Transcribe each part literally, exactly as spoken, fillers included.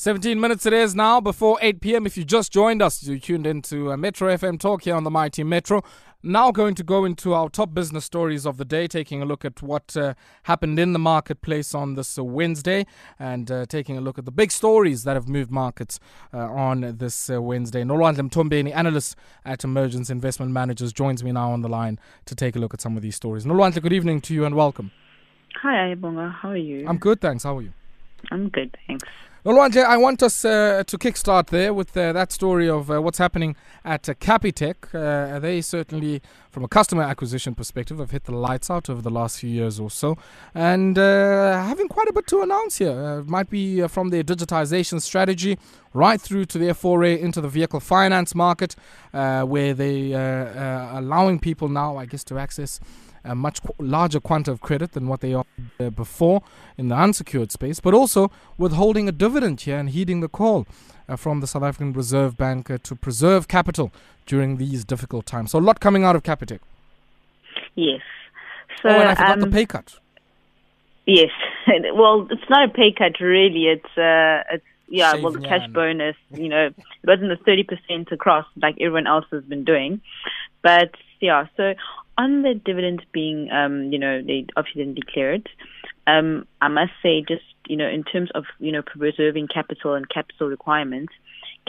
seventeen minutes it is now before eight p.m. If you just joined us, you tuned into uh, Metro F M Talk here on the Mighty Metro. Now going to go into our top business stories of the day, taking a look at what uh, happened in the marketplace on this uh, Wednesday and uh, taking a look at the big stories that have moved markets uh, on this uh, Wednesday. Nolwandle Mthobeni, analyst at Mergence Investment Managers, joins me now on the line to take a look at some of these stories. Nolwandle, good evening to you and welcome. Hi, Bonga. How are you? I'm good, thanks. How are you? I'm good, thanks. Nolwandle, I want us uh, to kickstart there with uh, that story of uh, what's happening at uh, Capitec. Uh, they certainly, from a customer acquisition perspective, have hit the lights out over the last few years or so, and uh, having quite a bit to announce here. Uh, it might be uh, from their digitization strategy right through to their foray into the vehicle finance market, uh, where they uh, uh, allowing people now, I guess, to access a much larger quanta of credit than what they offered before in the unsecured space, but also withholding a dividend here and heeding the call uh, from the South African Reserve Bank uh, to preserve capital during these difficult times. So a lot coming out of Capitec. Yes. So, oh, and I forgot um, the pay cut. Yes. Well, it's not a pay cut, really. It's, uh, it's yeah, Save well, the cash bonus, you know, it wasn't the thirty percent across like everyone else has been doing. But, yeah, so... on the dividend being, um, you know, they obviously didn't declare it, um, I must say just, you know, in terms of, you know, preserving capital and capital requirements,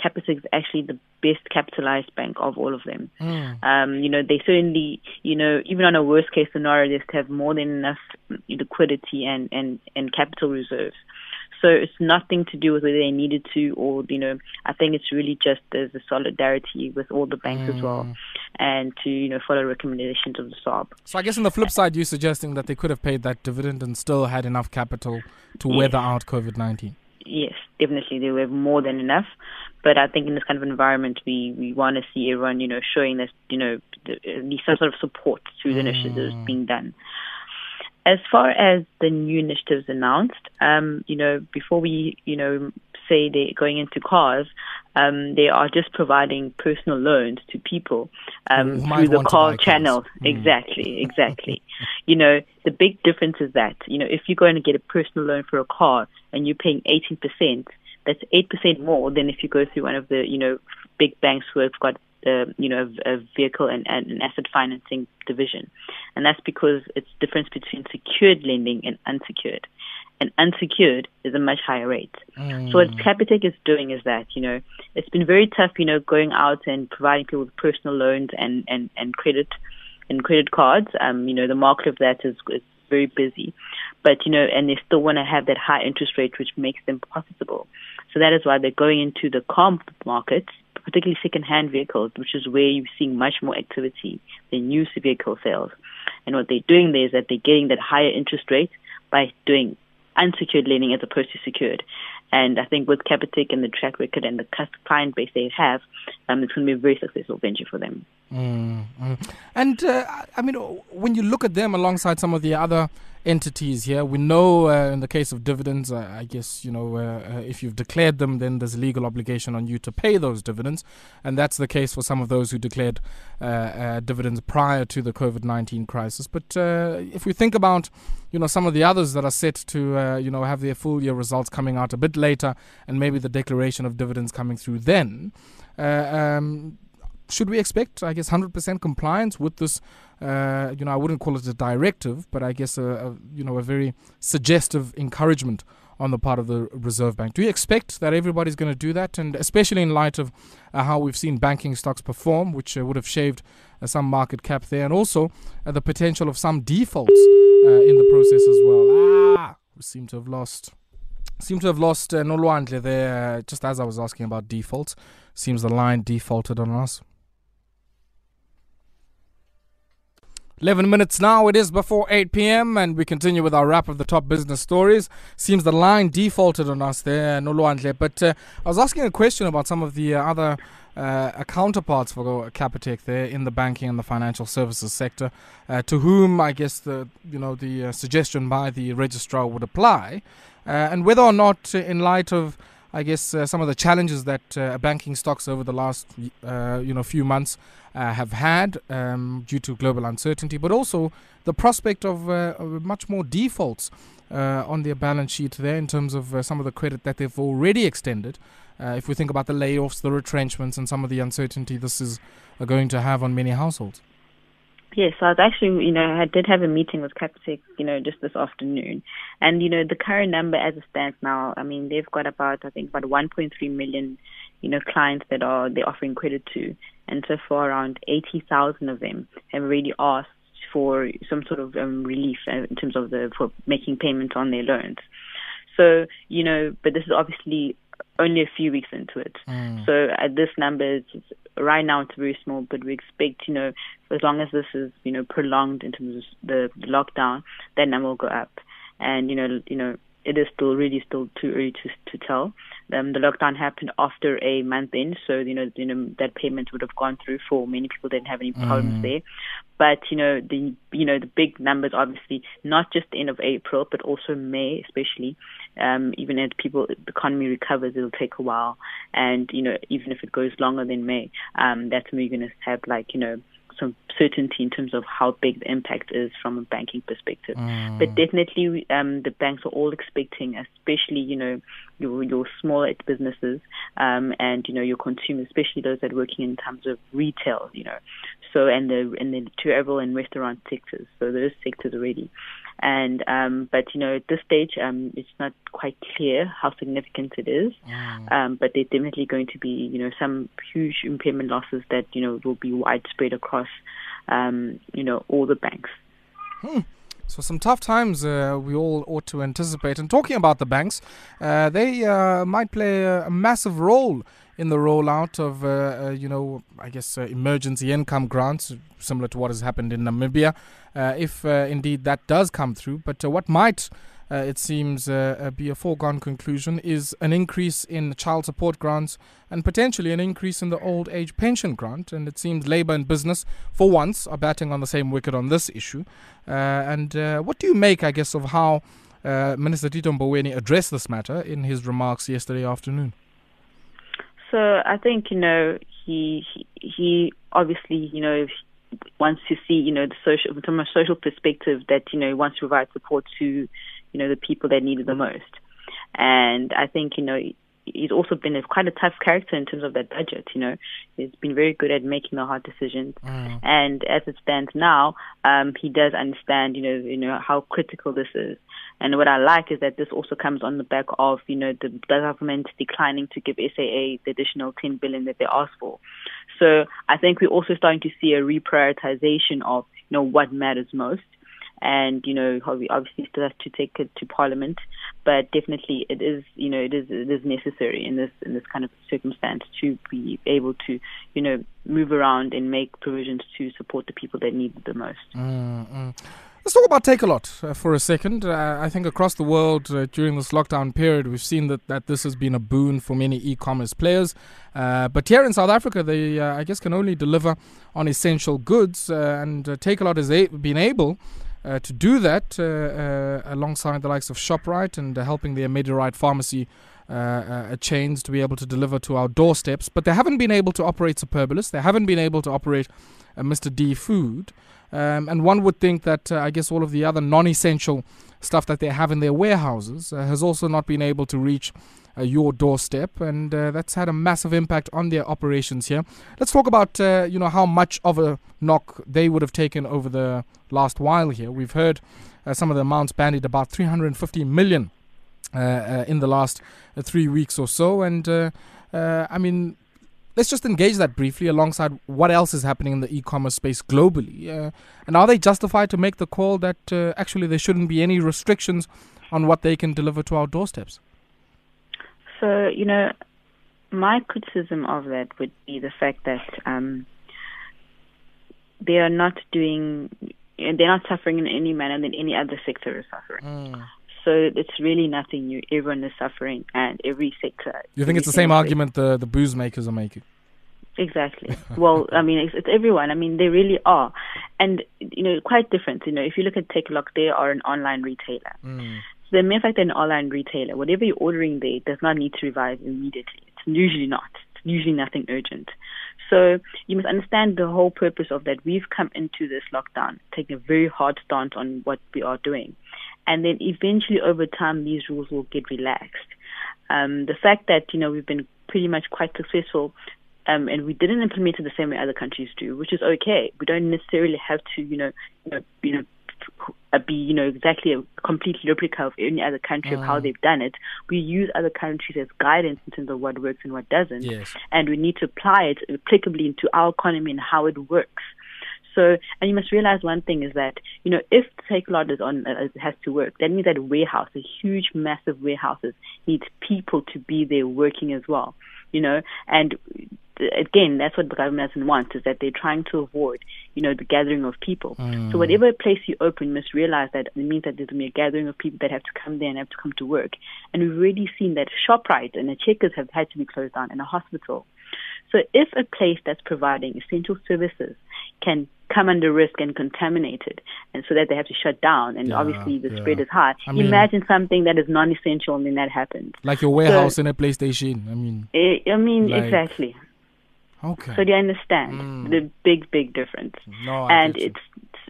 Capitec is actually the best capitalized bank of all of them. Mm. Um, you know, they certainly, you know, even on a worst case scenario, they have more than enough liquidity and, and, and capital reserves. So it's nothing to do with whether they needed to or, you know, I think it's really just there's a solidarity with all the banks mm. as well and to, you know, follow recommendations of the S A R B. So I guess on the flip side, you're suggesting that they could have paid that dividend and still had enough capital to yes. weather out COVID nineteen. Yes, definitely. They were more than enough. But I think in this kind of environment, we, we want to see everyone, you know, showing that, you know, at least some sort of support to the mm. initiatives being done. As far as the new initiatives announced, um, you know, before we, you know, say they're going into cars, um, they are just providing personal loans to people um, through the car channel. Mm. Exactly, exactly. You know, the big difference is that, you know, if you're going to get a personal loan for a car and you're paying eighteen percent, that's eight percent more than if you go through one of the, you know, big banks where it's got Uh, you know, a vehicle and, and an asset financing division. And that's because it's the difference between secured lending and unsecured. And unsecured is a much higher rate. Mm. So what Capitec is doing is that, you know, it's been very tough, you know, going out and providing people with personal loans and, and, and credit and credit cards. Um, you know, the market of that is, is very busy. But, you know, and they still want to have that high interest rate, which makes them profitable. So that is why they're going into the car market, particularly second-hand vehicles, which is where you're seeing much more activity than used vehicle sales. And what they're doing there is that they're getting that higher interest rate by doing unsecured lending as opposed to secured. And I think with Capitec and the track record and the client base they have, um, it's going to be a very successful venture for them. Mm-hmm. And, uh, I mean, when you look at them alongside some of the other entities here, we know uh, in the case of dividends, uh, I guess, you know, uh, if you've declared them, then there's a legal obligation on you to pay those dividends. And that's the case for some of those who declared uh, uh, dividends prior to the COVID nineteen crisis. But uh, if we think about, you know, some of the others that are set to, uh, you know, have their full year results coming out a bit later and maybe the declaration of dividends coming through then, uh, um, should we expect, I guess, one hundred percent compliance with this, uh, you know, I wouldn't call it a directive, but I guess, a, a, you know, a very suggestive encouragement on the part of the Reserve Bank. Do you expect that everybody's going to do that? And especially in light of uh, how we've seen banking stocks perform, which uh, would have shaved uh, some market cap there, and also uh, the potential of some defaults uh, in the process as well. Ah, we seem to have lost... Seem to have lost uh, Nolwandle there, uh, just as I was asking about defaults. Seems the line defaulted on us. eleven minutes now, it is before eight p.m. and we continue with our wrap of the top business stories. Seems the line defaulted on us there, Nolwandle. But uh, I was asking a question about some of the uh, other uh, counterparts for Capitec there in the banking and the financial services sector, uh, to whom I guess the you know the uh, suggestion by the registrar would apply, uh, and whether or not, in light of I guess uh, some of the challenges that uh, banking stocks over the last uh, you know few months uh, have had um, due to global uncertainty, but also the prospect of, uh, of much more defaults uh, on their balance sheet there in terms of uh, some of the credit that they've already extended. Uh, if we think about the layoffs, the retrenchments, and some of the uncertainty this is uh, going to have on many households. Yes, I was actually, you know, I did have a meeting with Capitec, you know, just this afternoon. And, you know, the current number as it stands now, I mean, they've got about, I think, about one point three million, you know, clients that are they're offering credit to. And so far, around eighty thousand of them have already asked for some sort of um, relief in terms of the, for making payments on their loans. So, you know, but this is obviously only a few weeks into it. Mm. So at this number, it's, it's, right now it's very small, but we expect, you know, as long as this is, you know, prolonged in terms of the lockdown, that number will go up. And, you know, you know, it is still really still too early to to tell. Um, the lockdown happened after a month in, so, you know, you know, that payment would have gone through for many people. They didn't have any problems mm. there. But, you know, the, you know, the big numbers, obviously, not just the end of April, but also May, especially. Um, even as people, the economy recovers, it'll take a while. And, you know, even if it goes longer than May, um, that's when you're going to have, like, you know, some certainty in terms of how big the impact is from a banking perspective. Mm. But definitely, um, the banks are all expecting, especially, you know, your, your smaller businesses um, and, you know, your consumers, especially those that are working in terms of retail, you know, so and the and the travel and restaurant sectors. So those sectors already. And um, but, you know, at this stage, um, it's not quite clear how significant it is. Mm. Um, but there's definitely going to be, you know, some huge impairment losses that, you know, will be widespread across, um, you know, all the banks. Hmm. So some tough times uh, we all ought to anticipate. And talking about the banks, uh, they uh, might play a massive role in the rollout of, uh, uh, you know, I guess uh, emergency income grants, similar to what has happened in Namibia, uh, if uh, indeed that does come through. But uh, what might, uh, it seems, uh, be a foregone conclusion is an increase in child support grants and potentially an increase in the old age pension grant. And it seems Labour and business, for once, are batting on the same wicket on this issue. Uh, and uh, what do you make, I guess, of how uh, Minister Tito Mboweni addressed this matter in his remarks yesterday afternoon? So I think, you know, he he, he obviously, you know, wants to see, you know, the social, from a social perspective, that, you know, he wants to provide support to, you know, the people that need it the most. And I think, you know, he's also been a, quite a tough character in terms of that budget, you know. He's been very good at making the hard decisions. Mm. And as it stands now, um, he does understand, you know, you know, how critical this is. And what I like is that this also comes on the back of, you know, the government declining to give S A A the additional ten billion that they asked for. So I think we're also starting to see a reprioritization of, you know, what matters most. And, you know, we obviously still have to take it to Parliament, but definitely it is, you know, it is it is necessary in this in this kind of circumstance to be able to, you know, move around and make provisions to support the people that need it the most. Mm-hmm. Let's talk about Takealot uh, for a second. Uh, I think across the world uh, during this lockdown period, we've seen that, that this has been a boon for many e-commerce players. Uh, but here in South Africa, they, uh, I guess, can only deliver on essential goods. Uh, and uh, Takealot has a- been able uh, to do that uh, uh, alongside the likes of ShopRite and uh, helping their MediRite pharmacy uh, uh, chains to be able to deliver to our doorsteps. But they haven't been able to operate Superbulus. They haven't been able to operate uh, Mister D Food. Um, and one would think that, uh, I guess, all of the other non-essential stuff that they have in their warehouses uh, has also not been able to reach uh, your doorstep. And uh, that's had a massive impact on their operations here. Let's talk about, uh, you know, how much of a knock they would have taken over the last while here. We've heard uh, some of the amounts bandied about three hundred fifty million uh, uh, in the last uh, three weeks or so. And, uh, uh, I mean... let's just engage that briefly alongside what else is happening in the e-commerce space globally. Uh, and are they justified to make the call that uh, actually there shouldn't be any restrictions on what they can deliver to our doorsteps? So, you know, my criticism of that would be the fact that um, they are not doing, they're not suffering in any manner that any other sector is suffering. Mm. So it's really nothing new. Everyone is suffering and every sector. You think it's the same argument the, the booze makers are making? Exactly. Well, I mean, it's, it's everyone. I mean, they really are. And, you know, quite different. You know, if you look at Takealot, they are an online retailer. Mm. So the mere fact they're an online retailer, whatever you're ordering there does not need to arrive immediately. It's usually not. usually nothing urgent. So you must understand the whole purpose of that. We've come into this lockdown taking a very hard stance on what we are doing. And then eventually over time, these rules will get relaxed. Um, the fact that, you know, we've been pretty much quite successful um, and we didn't implement it the same way other countries do, which is okay. We don't necessarily have to, you know, you know, you know be, you know, exactly a complete replica of any other country oh. of how they've done it. We use other countries as guidance in terms of what works and what doesn't. Yes. And we need to apply it applicably into our economy and how it works. So, and you must realize one thing is that, you know, if Takealot is on, uh, has to work, that means that warehouses, huge, massive warehouses, need people to be there working as well, you know. And again, that's what the government doesn't want, is that they're trying to avoid, you know, the gathering of people. Mm. So whatever place you open, you must realize that it means that there's going to be a gathering of people that have to come there and have to come to work. And we've already seen that ShopRite and the Checkers have had to be closed down, and a hospital. So if a place that's providing essential services can come under risk and contaminated, and so that they have to shut down, and yeah, obviously the yeah. spread is high. I mean, imagine something that is non-essential and then that happens. Like your warehouse so, and a PlayStation. I mean, I mean like, exactly. Okay. So do you understand mm. the big, big difference? No, I and it's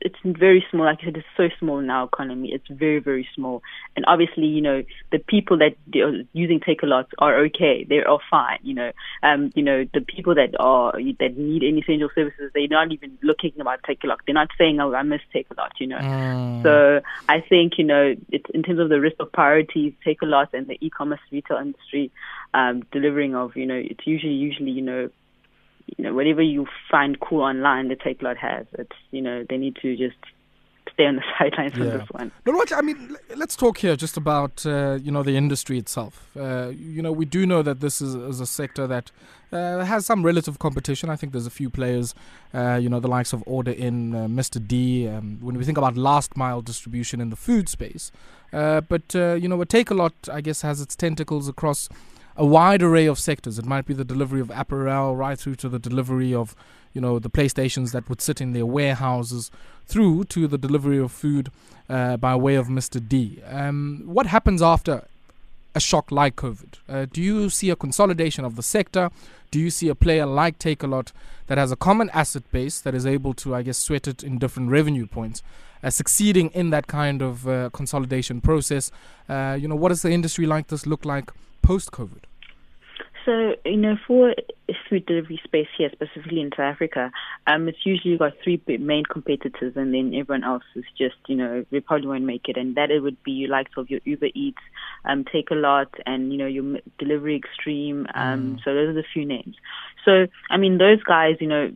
it's very small. Like I said, it's so small in our economy. It's very, very small. And obviously, you know, the people that are using Takealot are okay. They're all fine. You know, um, you know, the people that are that need any essential services, they're not even looking about Takealot. They're not saying, "Oh, I miss Takealot." You know. Mm. So I think you know, it's, in terms of the risk of priorities, Takealot and the e-commerce retail industry, um, delivering of you know, it's usually usually you know. You know, whatever you find cool online, the Takealot has. It's, you know, they need to just stay on the sidelines yeah. with this one. No, Roger, I mean, let's talk here just about, uh, you know, the industry itself. Uh, you know, we do know that this is, is a sector that uh, has some relative competition. I think there's a few players, uh, you know, the likes of Order In, uh, Mister D. Um, when we think about last mile distribution in the food space. Uh, but, uh, you know, a Takealot, I guess, has its tentacles across a wide array of sectors. It might be the delivery of apparel right through to the delivery of, you know, the PlayStations that would sit in their warehouses through to the delivery of food uh, by way of Mister D. Um, what happens after a shock like COVID? Uh, do you see a consolidation of the sector? Do you see a player like Takealot that has a common asset base that is able to, I guess, sweat it in different revenue points, uh, succeeding in that kind of uh, consolidation process? Uh, you know, what does the industry like this look like post-COVID? So, you know, for food delivery space here, specifically in South Africa, um, it's usually got three main competitors, and then everyone else is just, you know, they probably won't make it. And that it would be your likes of your Uber Eats, um, Takealot, and, you know, your Delivery Extreme. Um, mm. So those are the few names. So, I mean, those guys, you know,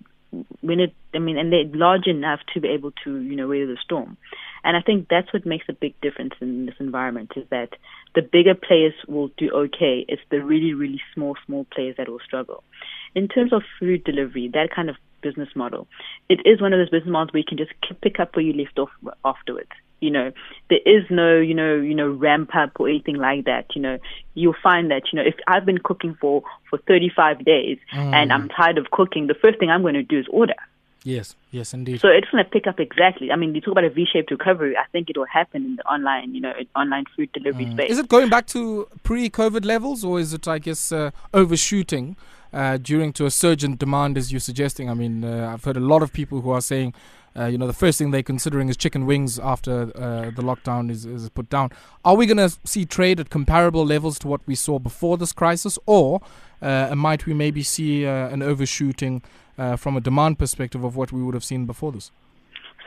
when it, I mean, and they're large enough to be able to, you know, weather the storm. And I think that's what makes a big difference in this environment, is that the bigger players will do okay. It's the really, really small, small players that will struggle. In terms of food delivery, that kind of business model, it is one of those business models where you can just pick up where you left off afterwards. You know, there is no, you know, you know, ramp up or anything like that. You know, you'll find that, you know, if I've been cooking for, for thirty-five days mm. and I'm tired of cooking, the first thing I'm going to do is order. Yes, yes, indeed. So it's going to pick up exactly. I mean, you talk about a V-shaped recovery. I think it will happen in the online, you know, online food delivery mm. space. Is it going back to pre-COVID levels, or is it, I guess, uh, overshooting uh, during to a surge in demand, as you're suggesting? I mean, uh, I've heard a lot of people who are saying, uh, you know, the first thing they're considering is chicken wings after uh, the lockdown is, is put down. Are we going to see trade at comparable levels to what we saw before this crisis, or uh, might we maybe see uh, an overshooting Uh, from a demand perspective of what we would have seen before this?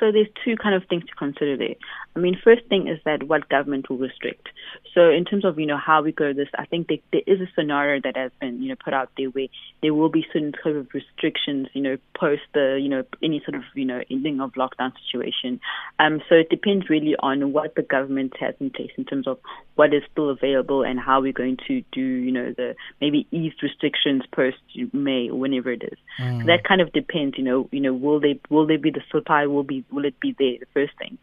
So there's two kind of things to consider there. I mean, first thing is that what government will restrict. So in terms of, you know, how we go this, I think that there is a scenario that has been, you know, put out there where there will be certain sort of restrictions, you know, post the, you know, any sort of, you know, ending of lockdown situation. Um, so it depends really on what the government has in place in terms of what is still available and how we're going to do, you know, the maybe eased restrictions post May or whenever it is. Mm. So that kind of depends, you know, you know, will they, will they be the supply, will be, will it be there, the first thing,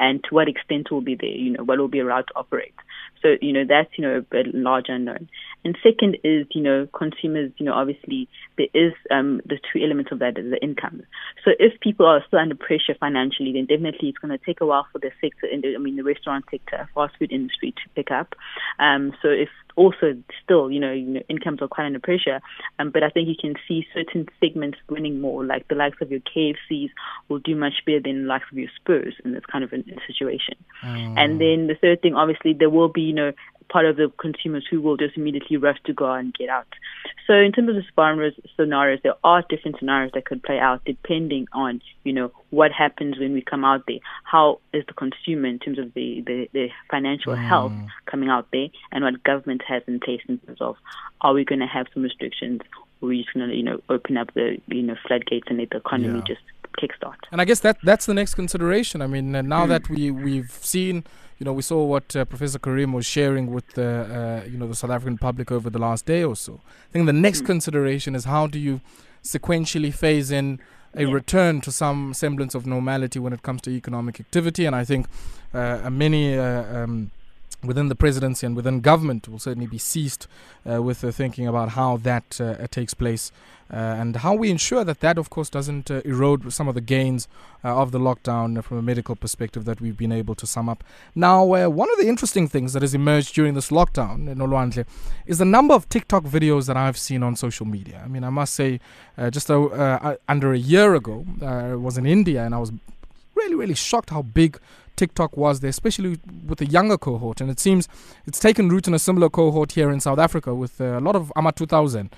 and to what extent will be there, you know, what will be allowed to operate. So, you know, that's, you know, a large unknown. And second is, you know, consumers, you know, obviously there is um, the two elements of that is the income. So if people are still under pressure financially, then definitely it's going to take a while for the sector, I mean, the restaurant sector, fast food industry to pick up. Um, so if also still, you know, you know incomes are quite under pressure. Um, but I think you can see certain segments winning more, like the likes of your K F Cs will do much better than the likes of your Spurs in this kind of a situation. Mm. And then the third thing, obviously, there will be, you know, part of the consumers who will just immediately rush to go out and get out. So in terms of the scenarios, there are different scenarios that could play out depending on, you know, what happens when we come out there. How is the consumer in terms of the, the, the financial mm. health coming out there, and what government has in place in terms of, are we going to have some restrictions, or are we just going to, you know, open up the, you know, floodgates and let the economy yeah. just kickstart? And I guess that that's the next consideration. I mean, uh, now mm. that we, we've seen, you know, we saw what uh, Professor Karim was sharing with the, uh, you know, the South African public over the last day or so. I think the next mm. consideration is, how do you sequentially phase in a yeah. return to some semblance of normality when it comes to economic activity? And I think uh, many uh, um, within the presidency and within government will certainly be seized uh, with uh, thinking about how that uh, takes place. Uh, and how we ensure that that, of course, doesn't uh, erode some of the gains uh, of the lockdown from a medical perspective that we've been able to sum up. Now, uh, one of the interesting things that has emerged during this lockdown, Nolwandle, is the number of TikTok videos that I've seen on social media. I mean, I must say, uh, just uh, uh, under a year ago, uh, I was in India, and I was really, really shocked how big TikTok was there, especially with the younger cohort. And it seems it's taken root in a similar cohort here in South Africa with uh, a lot of Ama two thousand.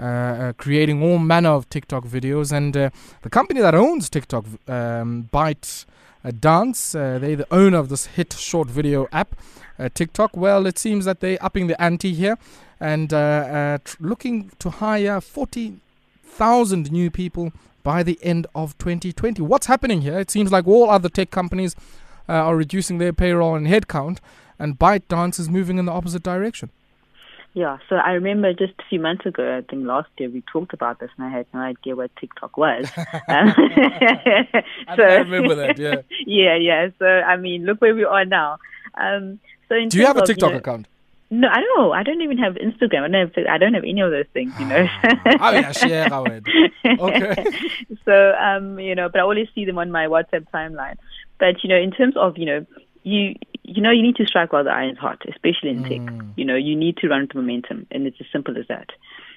Uh, uh, creating all manner of TikTok videos. And uh, the company that owns TikTok, um, ByteDance, uh, they're the owner of this hit short video app, uh, TikTok. Well, it seems that they're upping the ante here and uh, uh, tr- looking to hire forty thousand new people by the end of twenty twenty. What's happening here? It seems like all other tech companies uh, are reducing their payroll and headcount, and ByteDance is moving in the opposite direction. Yeah, so I remember just a few months ago, I think last year, we talked about this, and I had no idea what TikTok was. Um, I so, remember that, yeah. Yeah, yeah. So, I mean, look where we are now. Um, so, in Do you have a TikTok of, you know, account? No, I don't know. I don't even have Instagram. I don't have, I don't have any of those things, you know. I mean, I share, I would. Okay. So, um, you know, but I always see them on my WhatsApp timeline. But, you know, in terms of, you know, you... You know, you need to strike while the iron's hot, especially in tech. Mm. You know, you need to run with momentum, and it's as simple as that.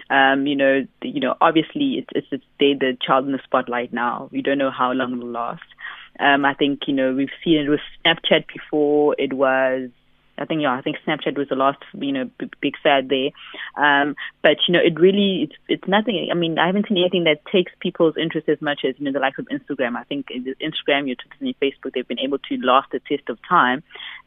Um, you know, the, you know, obviously, it's it's, it's they're the child in the spotlight now. We don't know how long it'll last. Um, I think, you know, we've seen it with Snapchat before. It was, I think, yeah, I think Snapchat was the last, you know, big, big fad there. Um, but, you know, it really, it's, it's nothing. I mean, I haven't seen anything that takes people's interest as much as, you know, the likes of Instagram. I think Instagram, your Twitter, and your Facebook, they've been able to last the test of time.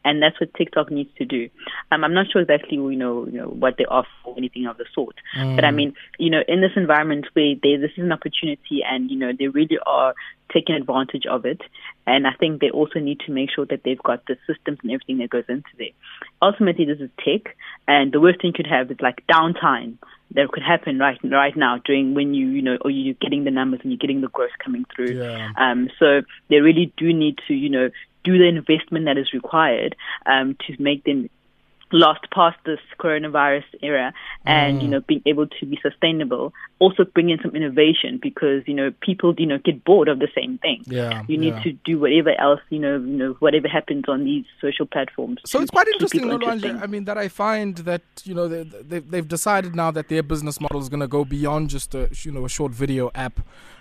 And that's what TikTok needs to do. Um, I'm not sure exactly, you know, you know, what they offer or anything of the sort. Mm. But I mean, you know, in this environment where they, this is an opportunity, and, you know, they really are taking advantage of it. And I think they also need to make sure that they've got the systems and everything that goes into there. Ultimately, this is tech, and the worst thing you could have is like downtime that could happen right right now during when you, you know, or you're getting the numbers and you're getting the growth coming through. Yeah. Um, so they really do need to, you know, do the investment that is required um, to make them last past this coronavirus era and, mm. you know, being able to be sustainable. Also bring in some innovation because, you know, people, you know, get bored of the same thing. Yeah, you need yeah. to do whatever else, you know, you know, whatever happens on these social platforms. So it's quite interesting, Nolwandle, I mean, that I find that, you know, they, they, they've decided now that their business model is going to go beyond just a, you know, a short video app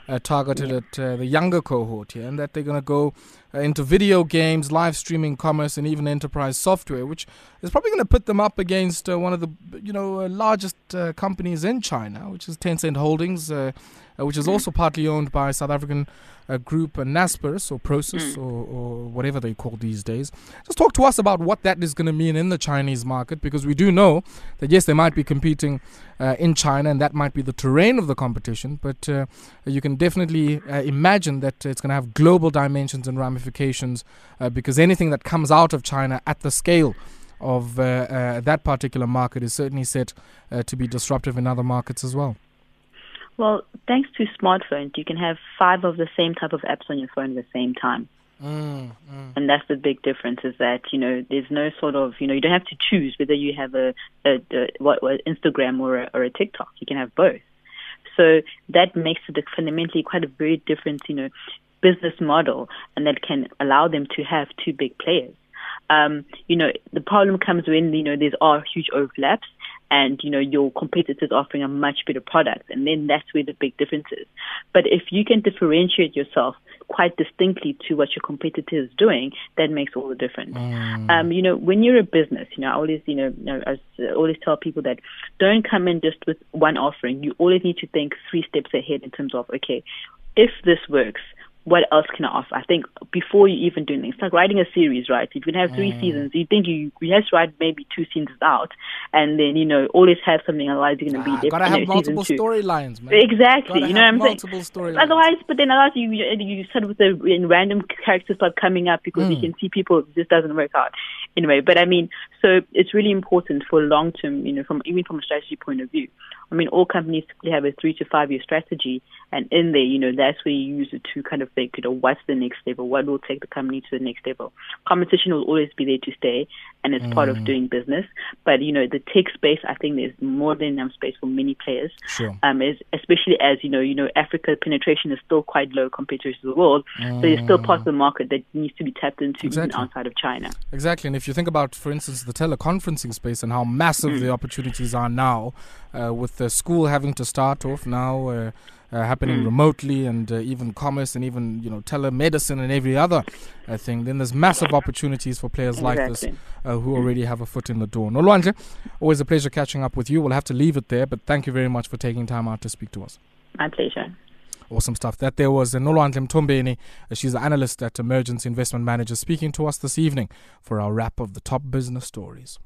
uh, targeted yeah. at uh, the younger cohort here, and that they're going to go Uh, into video games, live streaming, commerce, and even enterprise software, which is probably going to put them up against uh, one of the, you know, uh, largest uh, companies in China, which is Tencent Holdings, uh, uh, which is also partly owned by South African uh, group uh, NASPERS or PROSUS or, or whatever they call these days. Just talk to us about what that is going to mean in the Chinese market, because we do know that, yes, they might be competing uh, in China, and that might be the terrain of the competition, but uh, you can definitely uh, imagine that it's going to have global dimensions and ramifications. Uh, because anything that comes out of China at the scale of uh, uh, that particular market is certainly set uh, to be disruptive in other markets as well. Well, thanks to smartphones, you can have five of the same type of apps on your phone at the same time. Mm, mm. And that's the big difference, is that, you know, there's no sort of, you know, you don't have to choose whether you have a, a, a what, what Instagram or a, or a TikTok. You can have both. So that makes it fundamentally quite a very different, you know, business model, and that can allow them to have two big players. Um, you know, the problem comes when, you know, there's are huge overlaps, and, you know, your competitors offering a much better product. And then that's where the big difference is. But if you can differentiate yourself quite distinctly to what your competitor is doing, that makes all the difference. Mm. Um, you know, when you're a business, you know, I always, you know, I always tell people that don't come in just with one offering. You always need to think three steps ahead in terms of, okay, if this works, what else can I offer? I think before you even do things, it's like writing a series, right? If you can have three mm. seasons, you think you, you have to write maybe two seasons out, and then, you know, always have something, otherwise you're going to ah, be... Gotta have know, multiple storylines, man. Exactly, gotta you know what I'm multiple saying? Multiple storylines. Otherwise, but then otherwise you, you, you start with the and random characters start coming up because mm. you can see people, this doesn't work out. Anyway, but I mean, so it's really important for long-term, you know, from even from a strategy point of view. I mean, all companies have a three to five year strategy, and in there, you know, that's where you use it to kind of think, you know, what's the next level? What will take the company to the next level? Competition will always be there to stay, and it's mm. part of doing business. But, you know, the tech space, I think there's more than enough space for many players. Sure. Um, is especially as, you know, you know, Africa penetration is still quite low compared to the world. Mm. So there's still part of the market that needs to be tapped into exactly. even outside of China. Exactly. And if you think about, for instance, the teleconferencing space and how massive mm. the opportunities are now, uh, with the school having to start off now, uh, uh, happening mm. remotely, and uh, even commerce and even, you know, telemedicine and every other uh, thing, then there's massive opportunities for players exactly. like this uh, who mm. already have a foot in the door. Nolwandle, always a pleasure catching up with you. We'll have to leave it there, but thank you very much for taking time out to speak to us. My pleasure. Awesome stuff. That there was Nolwandle Mthobeni. She's an analyst at Mergence Investment Managers speaking to us this evening for our wrap of the top business stories.